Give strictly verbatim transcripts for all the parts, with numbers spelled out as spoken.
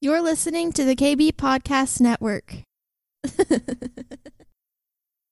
You're listening to the K B Podcast Network.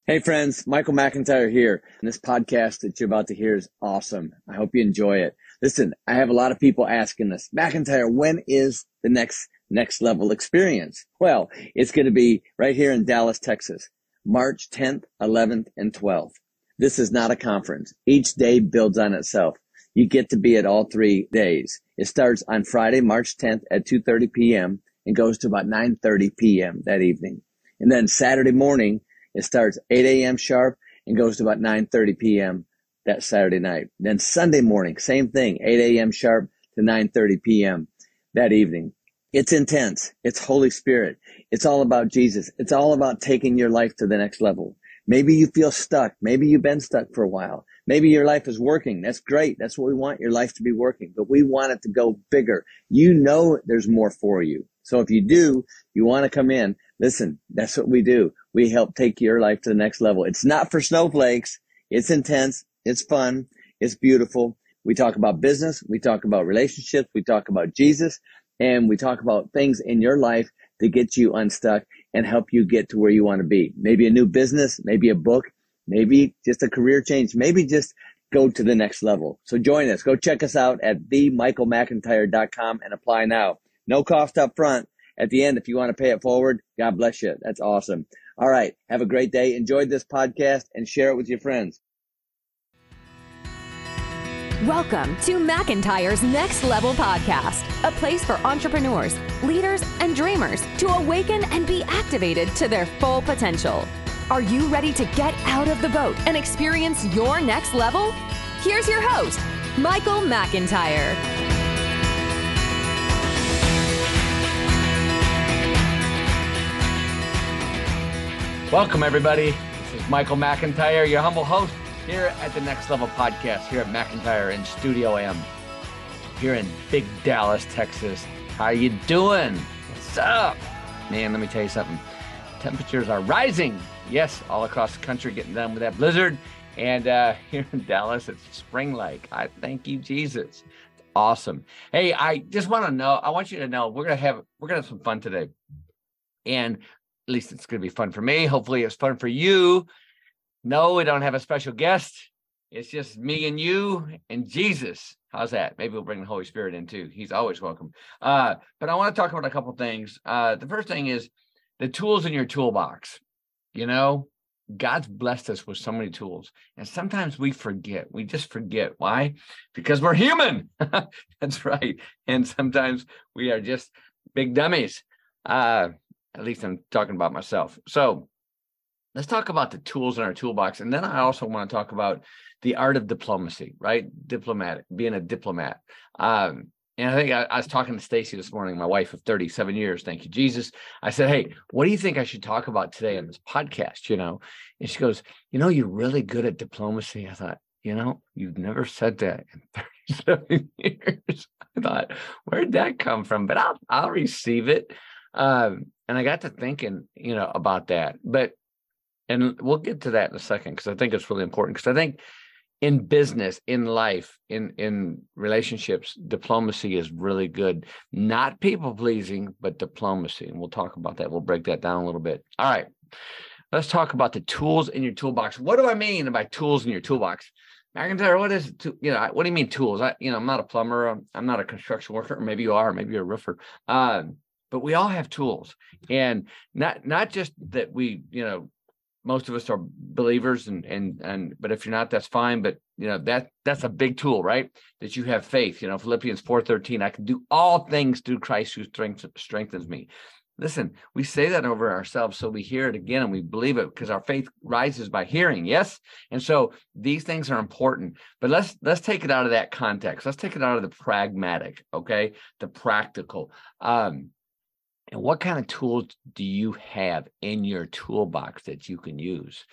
Hey friends, Michael McIntyre here. And this podcast that you're about to hear is awesome. I hope you enjoy it. Listen, I have a lot of people asking us, McIntyre, when is the next next level experience? Well, it's going to be right here in Dallas, Texas, March tenth, eleventh, and twelfth. This is not a conference. Each day builds on itself. You get to be at all three days. It starts on Friday, March tenth at two thirty p.m. and goes to about nine thirty p.m. that evening. And then Saturday morning, it starts eight a.m. sharp and goes to about nine thirty p.m. that Saturday night. Then Sunday morning, same thing, eight a.m. sharp to nine thirty p.m. that evening. It's intense. It's Holy Spirit. It's all about Jesus. It's all about taking your life to the next level. Maybe you feel stuck. Maybe you've been stuck for a while. Maybe your life is working. That's great. That's what we want, your life to be working. But we want it to go bigger. You know there's more for you. So if you do, you want to come in. Listen, that's what we do. We help take your life to the next level. It's not for snowflakes. It's intense. It's fun. It's beautiful. We talk about business. We talk about relationships. We talk about Jesus. And we talk about things in your life to get you unstuck and help you get to where you want to be. Maybe a new business, maybe a book, maybe just a career change, maybe just go to the next level. So join us. Go check us out at the michael mcintyre dot com and apply now. No cost up front. At the end, if you want to pay it forward, God bless you. That's awesome. All right. Have a great day. Enjoyed this podcast and share it with your friends. Welcome to McIntyre's Next Level Podcast, a place for entrepreneurs, leaders, and dreamers to awaken and be activated to their full potential. Are you ready to get out of the boat and experience your next level? Here's your host, Michael McIntyre. Welcome, everybody. This is Michael McIntyre, your humble host, here at the Next Level Podcast, here at McIntyre in Studio M, here in Big Dallas, Texas. How you doing? What's up? Man, let me tell you something. Temperatures are rising. Yes, all across the country, getting done with that blizzard. And uh, here in Dallas, it's spring-like. I thank you, Jesus. It's awesome. Hey, I just want to know, I want you to know, we're going to have, we're going to have some fun today. And at least it's going to be fun for me. Hopefully it's fun for you. No, we don't have a special guest. It's just me and you and Jesus. How's that? Maybe we'll bring the Holy Spirit in too. He's always welcome. Uh, but I want to talk about a couple of things. Uh, the first thing is the tools in your toolbox. You know, God's blessed us with so many tools. And sometimes we forget. We just forget. Why? Because we're human. That's right. And sometimes we are just big dummies. Uh, at least I'm talking about myself. So let's talk about the tools in our toolbox. And then I also want to talk about the art of diplomacy, right? Diplomatic, being a diplomat. Um, and I think I, I was talking to Stacy this morning, my wife of thirty-seven years. Thank you, Jesus. I said, hey, what do you think I should talk about today on this podcast? You know, and she goes, you know, you're really good at diplomacy. I thought, you know, you've never said that in thirty-seven years. I thought, where'd that come from? But I'll, I'll receive it. Um, and I got to thinking, you know, about that, but and we'll get to that in a second, because I think it's really important. Because I think in business, in life, in, in relationships, diplomacy is really good. Not people-pleasing, but diplomacy. And we'll talk about that. We'll break that down a little bit. All right. Let's talk about the tools in your toolbox. What do I mean by tools in your toolbox? McIntyre, what is it? To, you know, what do you mean tools? I, you know, I'm not a plumber. I'm, I'm not a construction worker. Or maybe you are. Maybe you're a roofer. Uh, but we all have tools. And not not just that we, you know, most of us are believers, and and and but if you're not, that's fine. But you know, that that's a big tool, right? That you have faith. You know, Philippians four thirteen, I can do all things through Christ who strengthens me. Listen, we say that over ourselves, so we hear it again and we believe it, because our faith rises by hearing, yes? And so these things are important. But let's let's take it out of that context. Let's take it out of the pragmatic, okay? The practical. Um And what kind of tools do you have in your toolbox that you can use?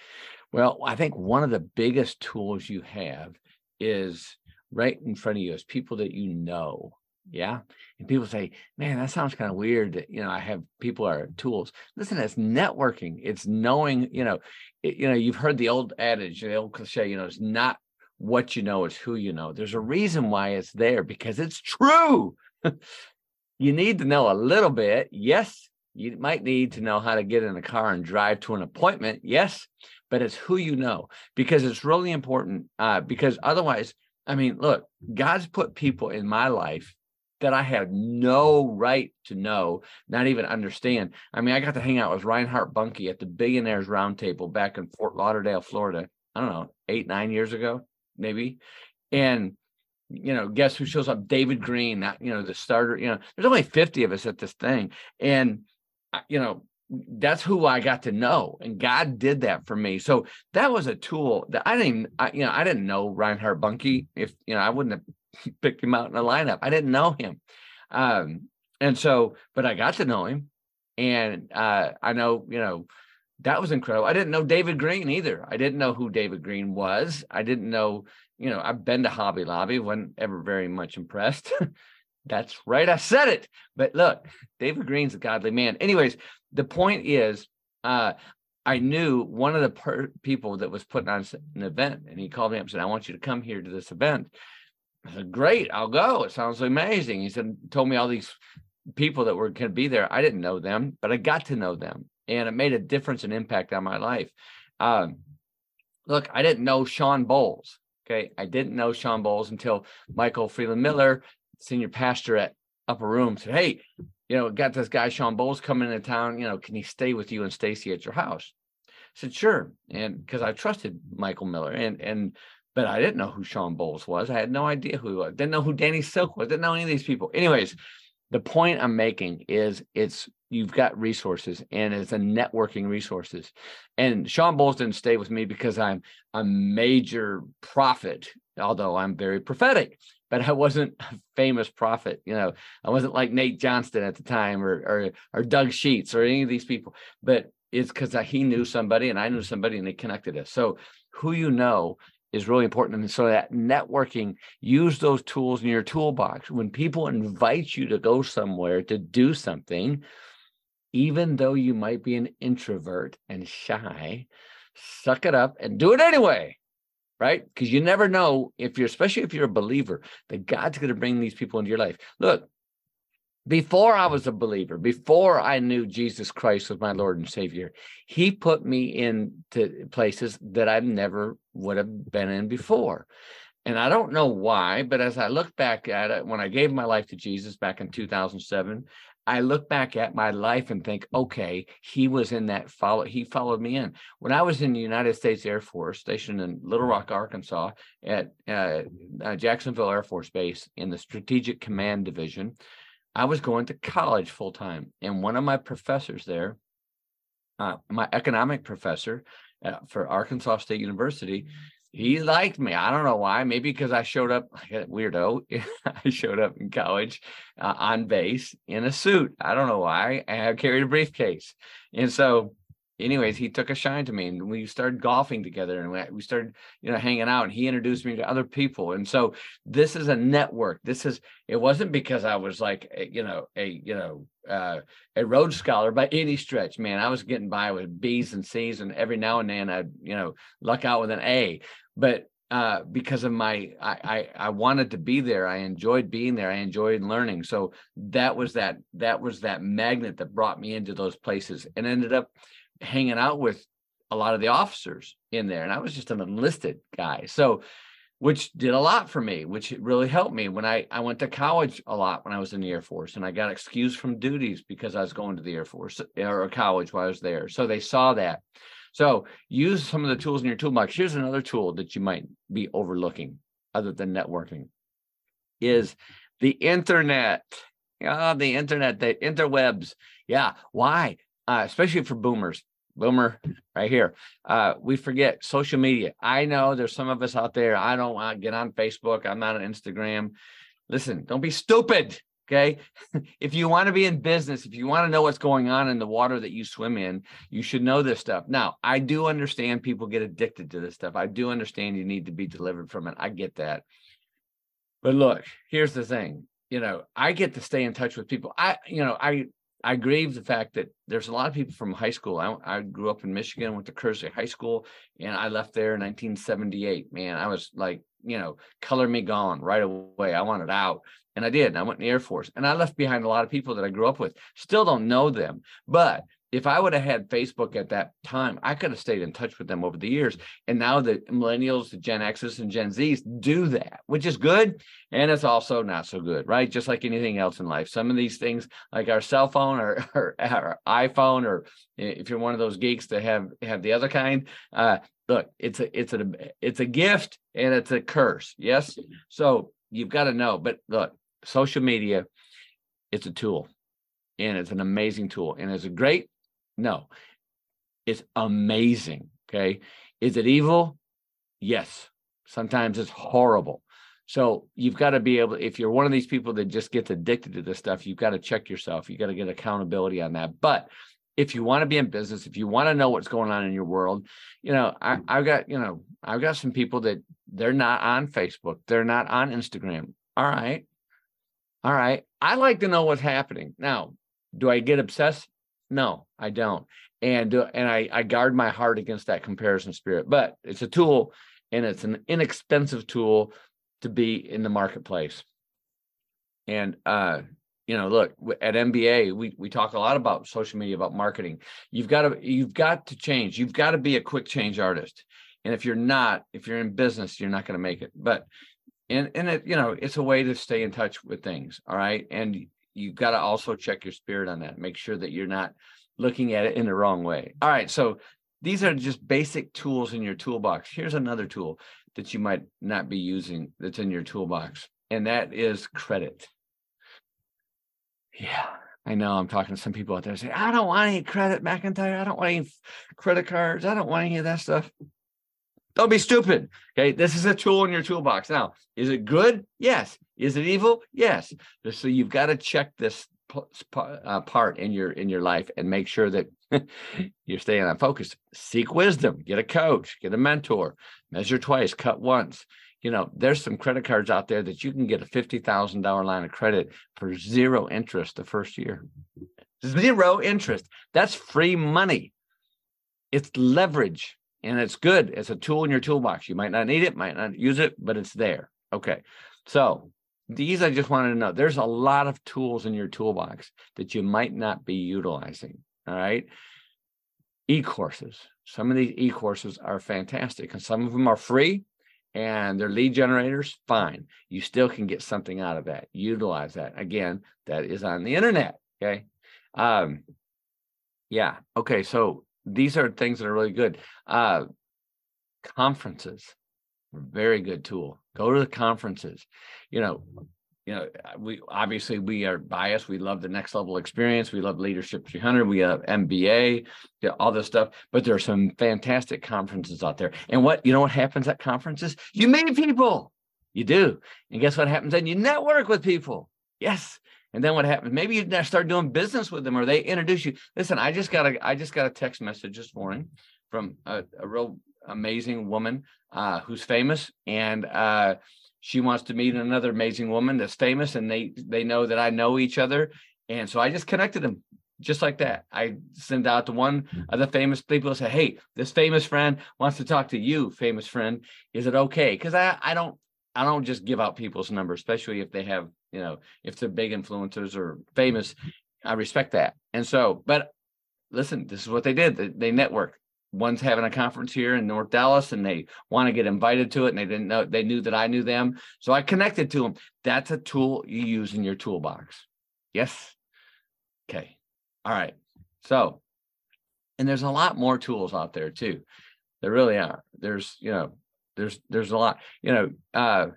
Well, I think one of the biggest tools you have is right in front of you, is people that you know. Yeah. And people say, man, that sounds kind of weird that, you know, I have people are tools. Listen, it's networking. It's knowing, you know, it, you know, you've heard the old adage, the old cliche, you know, it's not what you know, it's who you know. There's a reason why it's there, because it's true. you need to know a little bit. Yes, you might need to know how to get in a car and drive to an appointment. Yes, but it's who you know, because it's really important, uh, because otherwise, I mean, look, God's put people in my life that I had no right to know, not even understand. I mean, I got to hang out with Reinhard Bonnke at the Billionaires Roundtable back in Fort Lauderdale, Florida, I don't know, eight, nine years ago, maybe. And, you know, guess who shows up? David Green, that, you know, the starter, you know, there's only fifty of us at this thing. And, you know, that's who I got to know. And God did that for me. So that was a tool that I didn't, I, you know, I didn't know Reinhard Bonnke. If, you know, I wouldn't have picked him out in a lineup. I didn't know him. Um, and so, but I got to know him, and uh, I know, you know, that was incredible. I didn't know David Green either. I didn't know who David Green was. I didn't know, you know, I've been to Hobby Lobby, wasn't ever very much impressed. That's right. I said it. But look, David Green's a godly man. Anyways, the point is, uh, I knew one of the per- people that was putting on an event, and he called me up and said, I want you to come here to this event. I said, great, I'll go. It sounds amazing. He said, told me all these people that were going to be there. I didn't know them, but I got to know them, and it made a difference and impact on my life. Um, look, I didn't know Sean Bowles. Okay. I didn't know Sean Bowles until Michael Freeland Miller, senior pastor at Upper Room, said, hey, you know, got this guy, Sean Bowles, coming into town. You know, can he stay with you and Stacy at your house? I said, sure. And because I trusted Michael Miller, and, and, but I didn't know who Sean Bowles was. I had no idea who he was. Didn't know who Danny Silk was. Didn't know any of these people. Anyways, the point I'm making is it's, you've got resources, and it's a networking resources. And Sean Bowles didn't stay with me because I'm a major prophet, although I'm very prophetic. But I wasn't a famous prophet, you know. I wasn't like Nate Johnston at the time, or or, or Doug Sheets, or any of these people. But it's because he knew somebody, and I knew somebody, and they connected us. So who you know is really important. And so that networking, use those tools in your toolbox. When people invite you to go somewhere to do something, even though you might be an introvert and shy, suck it up and do it anyway. Right? Because you never know if you're, especially if you're a believer, that God's going to bring these people into your life. Look, before I was a believer, before I knew Jesus Christ was my Lord and Savior, he put me into places that I never would have been in before. And I don't know why, but as I look back at it, when I gave my life to Jesus back in two thousand seven, I look back at my life and think, okay, he was in that follow. He followed me in. When I was in the United States Air Force, stationed in Little Rock, Arkansas, at uh, uh, Jacksonville Air Force Base in the Strategic Command Division, I was going to college full time. And one of my professors there, uh, my economic professor uh, for Arkansas State University, he liked me. I don't know why. Maybe because I showed up like a weirdo. I showed up in college uh, on base in a suit. I don't know why. I carried a briefcase. And so anyways, he took a shine to me, and we started golfing together, and we started, you know, hanging out, and he introduced me to other people. And so this is a network. This is, it wasn't because I was like, a, you know, a, you know, uh, a Rhodes Scholar by any stretch, man. I was getting by with B's and C's, and every now and then I'd, you know, luck out with an A. But uh, because of my, I, I I wanted to be there. I enjoyed being there. I enjoyed learning. So that was that, that was that magnet that brought me into those places, and ended up hanging out with a lot of the officers in there. And I was just an enlisted guy. So, which did a lot for me, which really helped me when I, I went to college a lot when I was in the Air Force, and I got excused from duties because I was going to the Air Force or college while I was there. So they saw that. So use some of the tools in your toolbox. Here's another tool that you might be overlooking other than networking is the internet. Oh, the internet, the interwebs. Yeah. Why? Uh, especially for boomers, boomer right here. Uh, we forget social media. I know there's some of us out there. I don't want to get on Facebook. I'm not on Instagram. Listen, don't be stupid. Okay. If you want to be in business, if you want to know what's going on in the water that you swim in, you should know this stuff. Now, I do understand people get addicted to this stuff. I do understand you need to be delivered from it. I get that. But look, here's the thing. You know, I get to stay in touch with people. I, you know, I, I grieve the fact that there's a lot of people from high school. I, I grew up in Michigan, went to Kearsley High School, and I left there in nineteen seventy-eight. Man, I was like, you know, color me gone right away. I wanted out. And I did. And I went in the Air Force. And I left behind a lot of people that I grew up with. Still don't know them. But if I would have had Facebook at that time, I could have stayed in touch with them over the years. And now the millennials, the Gen X's and Gen Z's do that, which is good. And it's also not so good, right? Just like anything else in life. Some of these things like our cell phone or, or our iPhone, or if you're one of those geeks that have, have the other kind, uh, look, it's a, it's a, it's a gift and it's a curse. Yes. So you've got to know, but look, social media, it's a tool and it's an amazing tool and it's a great. No, it's amazing. Okay. Is it evil? Yes. Sometimes it's horrible. So you've got to be able, if you're one of these people that just gets addicted to this stuff, you've got to check yourself. You got to get accountability on that. But if you want to be in business, if you want to know what's going on in your world, you know, I, I've got, you know, I've got some people that they're not on Facebook. They're not on Instagram. All right. All right. I like to know what's happening. Now, do I get obsessed? No, I don't. And uh, and I, I guard my heart against that comparison spirit, but it's a tool and it's an inexpensive tool to be in the marketplace. And, uh, you know, look, at M B A, we, we talk a lot about social media, about marketing. You've got to, you've got to change. You've got to be a quick change artist. And if you're not, if you're in business, you're not going to make it. But, and, and it, you know, it's a way to stay in touch with things. All right. And you've got to also check your spirit on that. Make sure that you're not looking at it in the wrong way. All right. So these are just basic tools in your toolbox. Here's another tool that you might not be using that's in your toolbox. And that is credit. Yeah, I know. I'm talking to some people out there say, I don't want any credit, McIntyre. I don't want any credit cards. I don't want any of that stuff. Don't be stupid. Okay. This is a tool in your toolbox. Now, is it good? Yes. Is it evil? Yes. So you've got to check this uh, part in your, in your life and make sure that you're staying on focus. Seek wisdom, get a coach, get a mentor, measure twice, cut once. You know, there's some credit cards out there that you can get a fifty thousand dollars line of credit for zero interest the first year. Zero interest. That's free money. It's leverage. And it's good. It's a tool in your toolbox. You might not need it, might not use it, but it's there. Okay. So these, I just wanted to know, there's a lot of tools in your toolbox that you might not be utilizing. All right. E-courses. Some of these e-courses are fantastic and some of them are free and they're lead generators. Fine. You still can get something out of that. Utilize that. Again, that is on the internet. Okay. Um, yeah. Okay. So these are things that are really good. Uh, conferences, very good tool. Go to the conferences. You know, you know, we obviously we are biased. We love the Next Level Experience. We love Leadership three hundred. We have M B A, all this stuff. But there are some fantastic conferences out there. And what, you know what happens at conferences? You meet people. You do. And guess what happens then? You network with people. Yes. And then what happens? Maybe you start doing business with them, or they introduce you. Listen, I just got a I just got a text message this morning from a, a real amazing woman uh, who's famous, and uh, she wants to meet another amazing woman that's famous, and they they know that I know each other, and so I just connected them just like that. I send out to one of the famous people and say, "Hey, this famous friend wants to talk to you, famous friend. Is it okay?" Because I I don't I don't just give out people's numbers, especially if they have. You know, if they're big influencers or famous, I respect that. And so, but listen, this is what they did. They, they network. One's having a conference here in North Dallas and they want to get invited to it. And they didn't know, they knew that I knew them. So I connected to them. That's a tool you use in your toolbox. Yes. Okay. All right. So, and there's a lot more tools out there too. There really are. There's, you know, there's, there's a lot, you know, uh,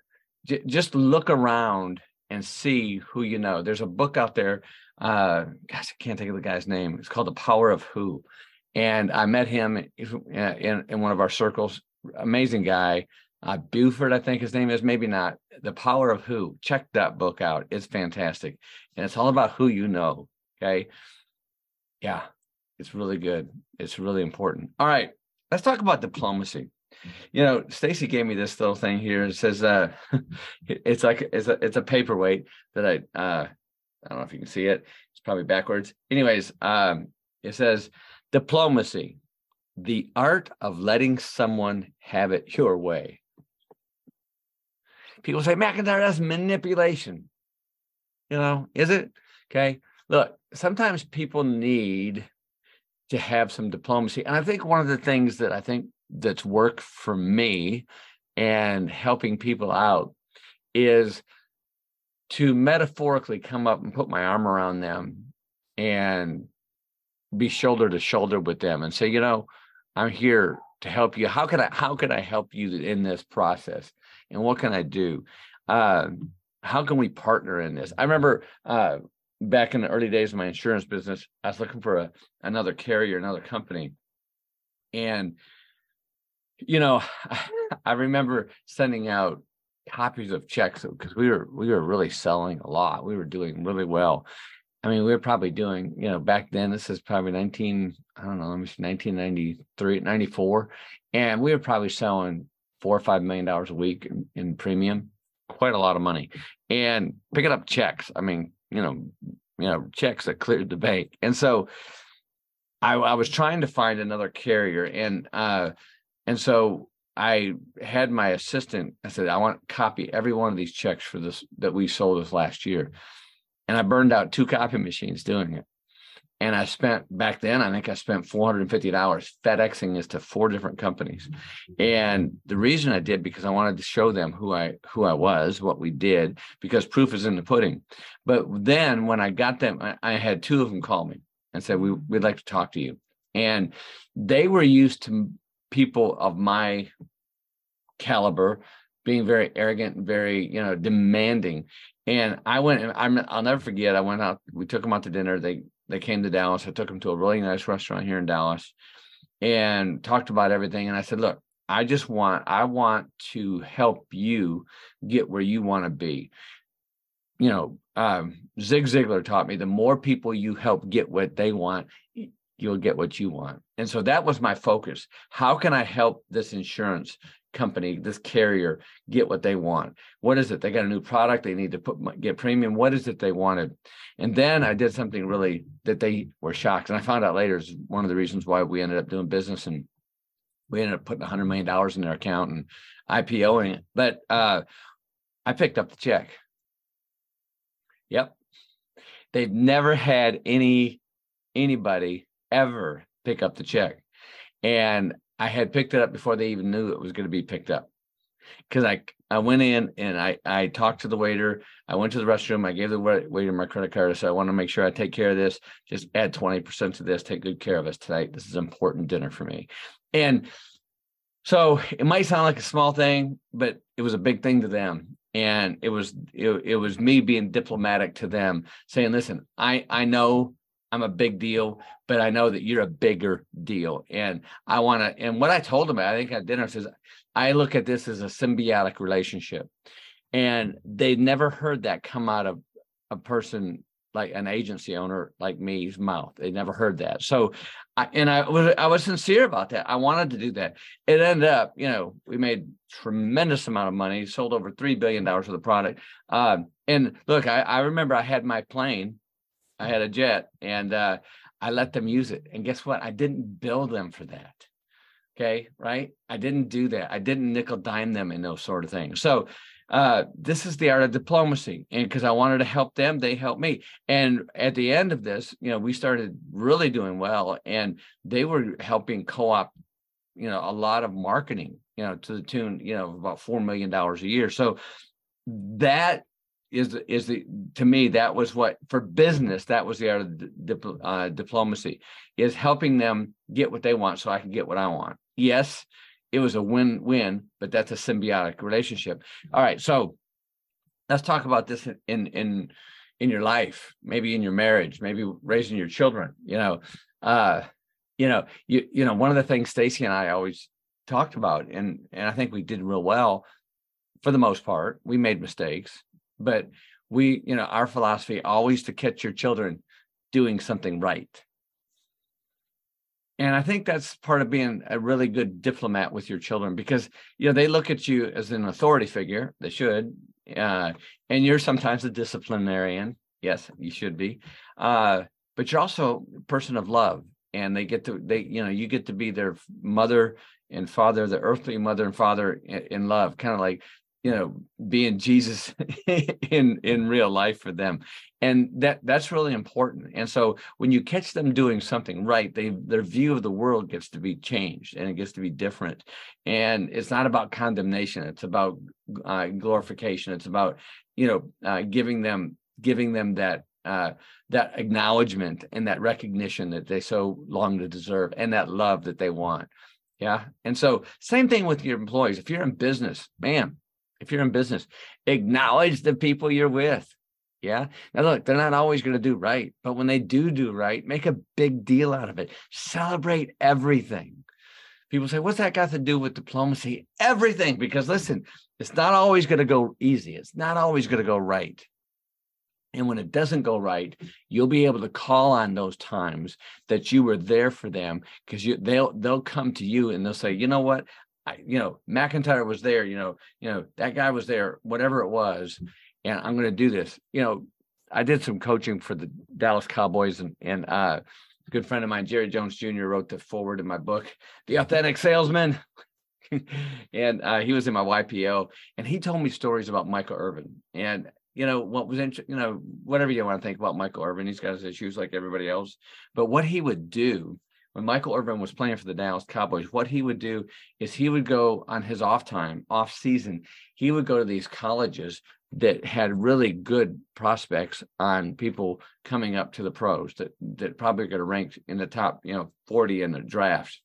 j- just look around and see who you know. There's a book out there. Uh, gosh, I can't think of the guy's name. It's called The Power of Who. And I met him in, in, in one of our circles. Amazing guy. Uh, Buford, I think his name is. Maybe not. The Power of Who. Check that book out. It's fantastic. And it's all about who you know. Okay. Yeah. It's really good. It's really important. All right. Let's talk about diplomacy. You know, Stacy gave me this little thing here. It says, uh, it's like, it's a, it's a paperweight that I, uh, I don't know if you can see it. It's probably backwards. Anyways, um, it says diplomacy, the art of letting someone have it your way. People say, McIntyre, that's manipulation. You know, is it? Okay. Look, sometimes people need to have some diplomacy. And I think one of the things that I think that's worked for me and helping people out is to metaphorically come up and put my arm around them and be shoulder to shoulder with them and say, you know, I'm here to help you. How can I, how can I help you in this process? And what can I do? Uh, how can we partner in this? I remember uh, back in the early days of my insurance business, I was looking for a, another carrier, another company. And, you know, I, I remember sending out copies of checks because we were, we were really selling a lot. We were doing really well. I mean, we were probably doing, you know, back then, this is probably nineteen, I don't know, let me see, nineteen ninety-three, ninety-four. And we were probably selling four or five million dollars a week in, in premium, quite a lot of money. And picking up checks. I mean, you know, you know, checks that cleared the bank. And so I, I was trying to find another carrier. And, uh, and so I had my assistant, I said, I want to copy every one of these checks for this, that we sold this last year. And I burned out two copy machines doing it. And I spent, back then, I think I spent four hundred fifty dollars FedExing this to four different companies. And the reason I did, because I wanted to show them who I who I was, what we did, because proof is in the pudding. But then when I got them, I, I had two of them call me and said, we, we'd like to talk to you. And they were used to people of my caliber being very arrogant and very, you know, demanding. And I went, and I'm, I'll never forget, I went out, we took them out to dinner. They they came to Dallas. I took them to a really nice restaurant here in Dallas and talked about everything. And I said, look, I just want, I want to help you get where you want to be. You know, um, Zig Ziglar taught me the more people you help get what they want, you'll get what you want. And so that was my focus. How can I help this insurance company, this carrier, get what they want? What is it? They got a new product. They need to put get premium. What is it they wanted? And then I did something really that they were shocked. And I found out later is one of the reasons why we ended up doing business. And we ended up putting one hundred million dollars in their account and I P O ing it. But uh, I picked up the check. Yep. They've never had any anybody ever pick up the check. And I had picked it up before they even knew it was going to be picked up. Because I, I went in and I, I talked to the waiter. I went to the restroom. I gave the waiter my credit card. So I want to make sure I take care of this. Just add twenty percent to this. Take good care of us tonight. This is an important dinner for me. And so it might sound like a small thing, but it was a big thing to them. And it was it, it was me being diplomatic to them, saying, listen, I, I know I'm a big deal, but I know that you're a bigger deal. And I want to, and what I told him, I think at dinner, says, I look at this as a symbiotic relationship. And they never heard that come out of a person like an agency owner like me's mouth. They never heard that. So, I, and I was, I was sincere about that. I wanted to do that. It ended up, you know, we made tremendous amount of money, sold over three billion dollars of the product. Um, and look, I, I remember I had my plane. I had a jet and uh, I let them use it. And guess what? I didn't bill them for that. Okay. Right. I didn't do that. I didn't nickel dime them in those sort of things. So uh, this is the art of diplomacy. And because I wanted to help them, they helped me. And at the end of this, you know, we started really doing well and they were helping co-op, you know, a lot of marketing, you know, to the tune, you know, about four million dollars a year. So that is is the to me that was what for business that was the art of dip, uh, diplomacy is helping them get what they want so I can get what I want. Yes, it was a win-win, but that's a symbiotic relationship. All right, so let's talk about this in in in your life, maybe in your marriage, maybe raising your children. You know, uh, you know, you you know one of the things Stacy and I always talked about, and and I think we did real well for the most part. We made mistakes. But we, you know, our philosophy always to catch your children doing something right. And I think that's part of being a really good diplomat with your children because, you know, they look at you as an authority figure. They should. Uh, and you're sometimes a disciplinarian. Yes, you should be. Uh, but you're also a person of love. And they get to, they, you know, you get to be their mother and father, the earthly mother and father in, in love, kind of like, you know, being Jesus in in real life for them. And that that's really important. And so when you catch them doing something right, they their view of the world gets to be changed and it gets to be different. And it's not about condemnation. It's about uh, glorification. It's about, you know, uh, giving them giving them that uh, that acknowledgement and that recognition that they so long to deserve and that love that they want. Yeah. And so same thing with your employees. If you're in business, man, if you're in business, acknowledge the people you're with. Yeah. Now, look, they're not always going to do right. But when they do do right, make a big deal out of it. Celebrate everything. People say, what's that got to do with diplomacy? Everything. Because listen, it's not always going to go easy. It's not always going to go right. And when it doesn't go right, you'll be able to call on those times that you were there for them, because you they'll they'll come to you and they'll say, you know what, I, you know, McIntyre was there, you know, you know, that guy was there, whatever it was, and I'm going to do this. You know, I did some coaching for the Dallas Cowboys, and and uh, a good friend of mine, Jerry Jones Junior, wrote the foreword in my book, The Authentic Salesman. And uh, he was in my Y P O, and he told me stories about Michael Irvin. And you know, what was interesting, you know, whatever you want to think about Michael Irvin, he's got his issues like everybody else. But what he would do when Michael Irvin was playing for the Dallas Cowboys, what he would do is he would go on his off time, off season, he would go to these colleges that had really good prospects on people coming up to the pros that, that probably could have ranked in the top, you know, forty in the drafts.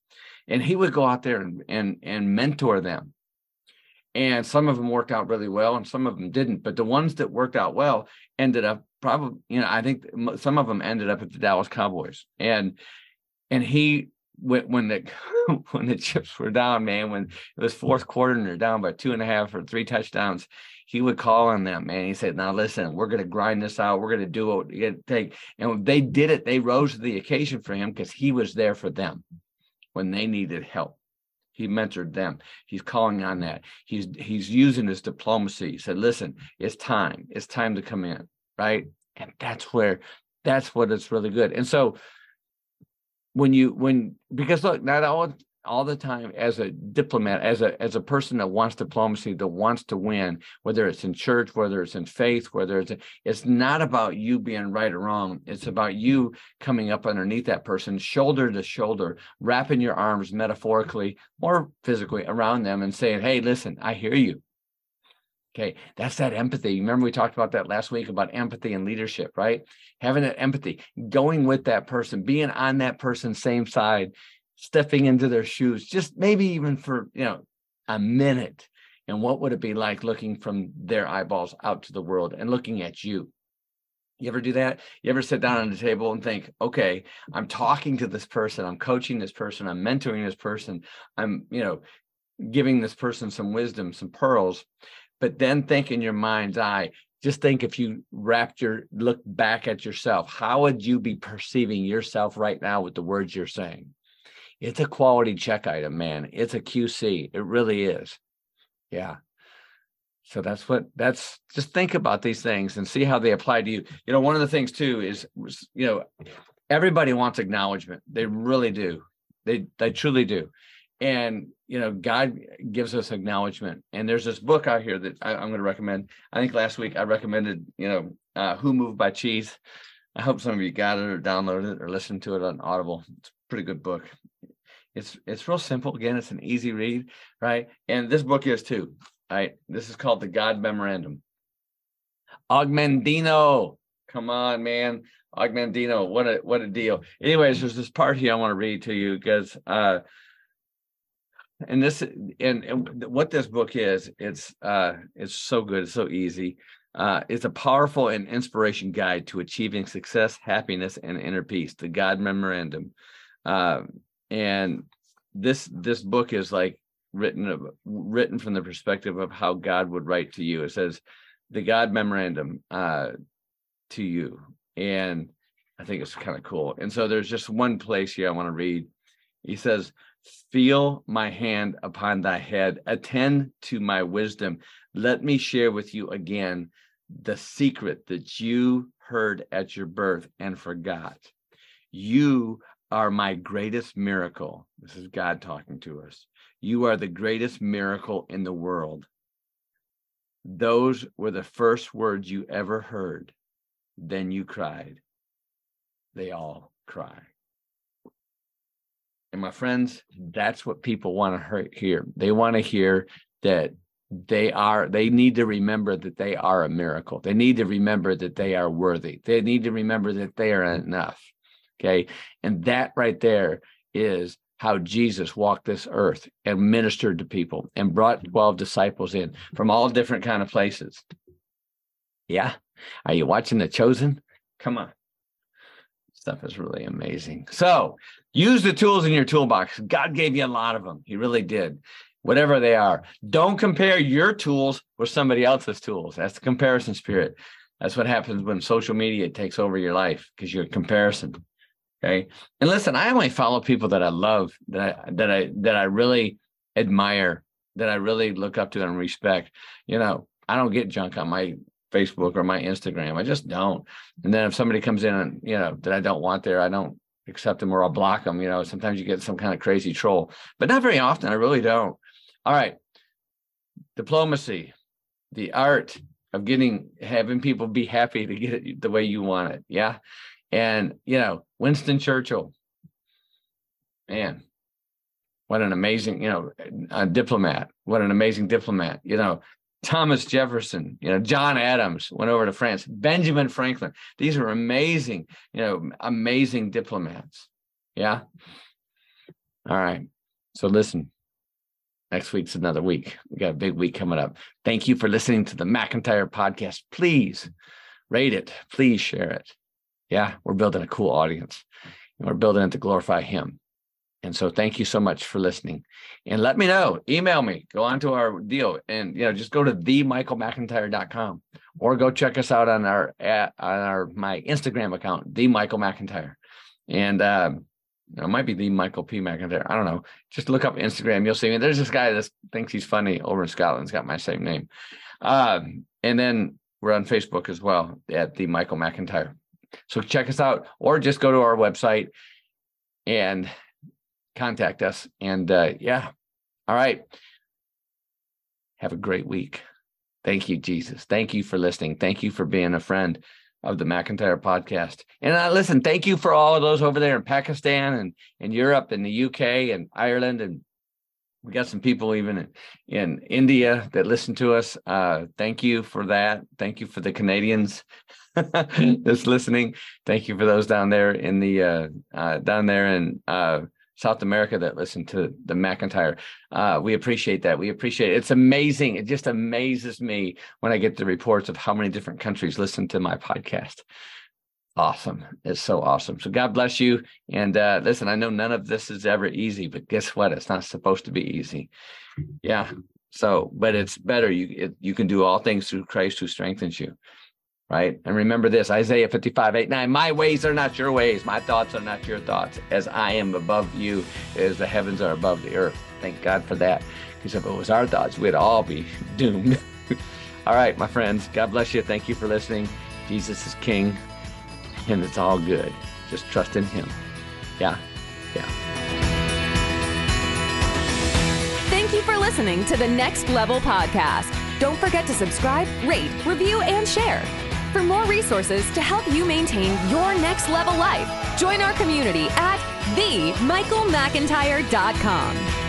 And he would go out there and and, and mentor them. And some of them worked out really well and some of them didn't. But the ones that worked out well ended up probably, you know, I think some of them ended up at the Dallas Cowboys. And and he, when the when the chips were down, man, when it was fourth quarter and they're down by two and a half or three touchdowns, he would call on them, man. He said, now, listen, we're going to grind this out. We're going to do what we got to take. And when they did it, they rose to the occasion for him because he was there for them when they needed help. He mentored them. He's calling on that. He's he's using his diplomacy. He said, listen, it's time. It's time to come in, right? And that's where, that's what it's really good. And so when you, when, because look, not all, all the time as a diplomat, as a, as a person that wants diplomacy, that wants to win, whether it's in church, whether it's in faith, whether it's, it's not about you being right or wrong. It's about you coming up underneath that person, shoulder to shoulder, wrapping your arms metaphorically or physically around them and saying, hey, listen, I hear you. Okay, that's that empathy. Remember, we talked about that last week about empathy and leadership, right? Having that empathy, going with that person, being on that person's same side, stepping into their shoes, just maybe even for, you know, a minute. And what would it be like looking from their eyeballs out to the world and looking at you? You ever do that? You ever sit down at a table and think, okay, I'm talking to this person, I'm coaching this person, I'm mentoring this person, I'm, you know, giving this person some wisdom, some pearls. But then think in your mind's eye, just think if you wrapped your look back at yourself, how would you be perceiving yourself right now with the words you're saying? It's a quality check item, man. It's a Q C. It really is. Yeah. So that's what, that's, just think about these things and see how they apply to you. You know, one of the things too is, you know, everybody wants acknowledgement. They really do. They, they truly do. And, you know, God gives us acknowledgement. And there's this book out here that I, I'm going to recommend. I think last week I recommended, you know, uh, Who Moved by Cheese. I hope some of you got it or downloaded it or listened to it on Audible. It's a pretty good book. It's it's real simple. Again, it's an easy read, right? And this book is too, right? This is called The God Memorandum. Augmentino. Come on, man. Augmentino. What a, what a deal. Anyways, there's this part here I want to read to you because, uh, And this and, and what this book is, it's uh, it's so good, it's so easy. Uh, it's a powerful and inspiration guide to achieving success, happiness, and inner peace. The God Memorandum, uh, and this this book is like written written from the perspective of how God would write to you. It says, "The God Memorandum uh, to you," and I think it's kind of cool. And so there's just one place here I want to read. He says, feel my hand upon thy head, attend to my wisdom. Let me share with you again the secret that you heard at your birth and forgot. You are my greatest miracle. This is God talking to us. You are the greatest miracle in the world. Those were the first words you ever heard. Then you cried. They all cry. And my friends, that's what people want to hear. They want to hear that they are, they need to remember that they are a miracle. They need to remember that they are worthy. They need to remember that they are enough. Okay. And that right there is how Jesus walked this earth and ministered to people and brought twelve disciples in from all different kind of places. Yeah. Are you watching The Chosen? Come on. Stuff is really amazing. So use the tools in your toolbox. God gave you a lot of them. He really did. Whatever they are. Don't compare your tools with somebody else's tools. That's the comparison spirit. That's what happens when social media takes over your life because you're a comparison. Okay. And listen, I only follow people that I love, that I, that I, that I really admire, that I really look up to and respect. You know, I don't get junk on my Facebook or my Instagram. I just don't. And then if somebody comes in and, you know, that I don't want there, I don't accept them or I'll block them. You know, sometimes you get some kind of crazy troll, but not very often. I really don't. All right. Diplomacy, the art of getting, having people be happy to get it the way you want it. Yeah. And, you know, Winston Churchill, man, what an amazing, you know, a diplomat, what an amazing diplomat, you know, Thomas Jefferson, you know, John Adams went over to France, Benjamin Franklin. These are amazing, you know, amazing diplomats. Yeah. All right. So listen, next week's another week. We got a big week coming up. Thank you for listening to the McIntyre podcast. Please rate it. Please share it. Yeah, we're building a cool audience. And we're building it to glorify him. And so thank you so much for listening. And let me know. Email me. Go on to our deal. And, you know, just go to the michael mcintyre dot com or go check us out on our at, on our my Instagram account, The Michael McIntyre. And um, it might be The Michael P. McIntyre. I don't know. Just look up Instagram. You'll see me. There's this guy that thinks he's funny over in Scotland. He's got my same name. Um, and then we're on Facebook as well at The Michael McIntyre. So check us out or just go to our website and contact us. And uh, yeah. All right. Have a great week. Thank you, Jesus. Thank you for listening. Thank you for being a friend of the McIntyre podcast. And uh, listen, thank you for all of those over there in Pakistan and, and Europe and the U K and Ireland. And we got some people even in, in India that listen to us. Uh, thank you for that. Thank you for the Canadians that's listening. Thank you for those down there in the uh, uh, down there in uh, South America that listen to the McIntyre. Uh, we appreciate that. We appreciate it. It's amazing. It just amazes me when I get the reports of how many different countries listen to my podcast. Awesome. It's so awesome. So God bless you. And uh, listen, I know none of this is ever easy, but guess what? It's not supposed to be easy. Yeah. So, but it's better. You it, you can do all things through Christ who strengthens you. Right. And remember this, Isaiah fifty-five, eight, nine, my ways are not your ways. My thoughts are not your thoughts. As I am above you, as the heavens are above the earth. Thank God for that. Because if it was our thoughts, we'd all be doomed. All right, my friends. God bless you. Thank you for listening. Jesus is King. And it's all good. Just trust in him. Yeah. Yeah. Thank you for listening to the Next Level Podcast. Don't forget to subscribe, rate, review, and share. For more resources to help you maintain your next level life, join our community at the michael mcintyre dot com.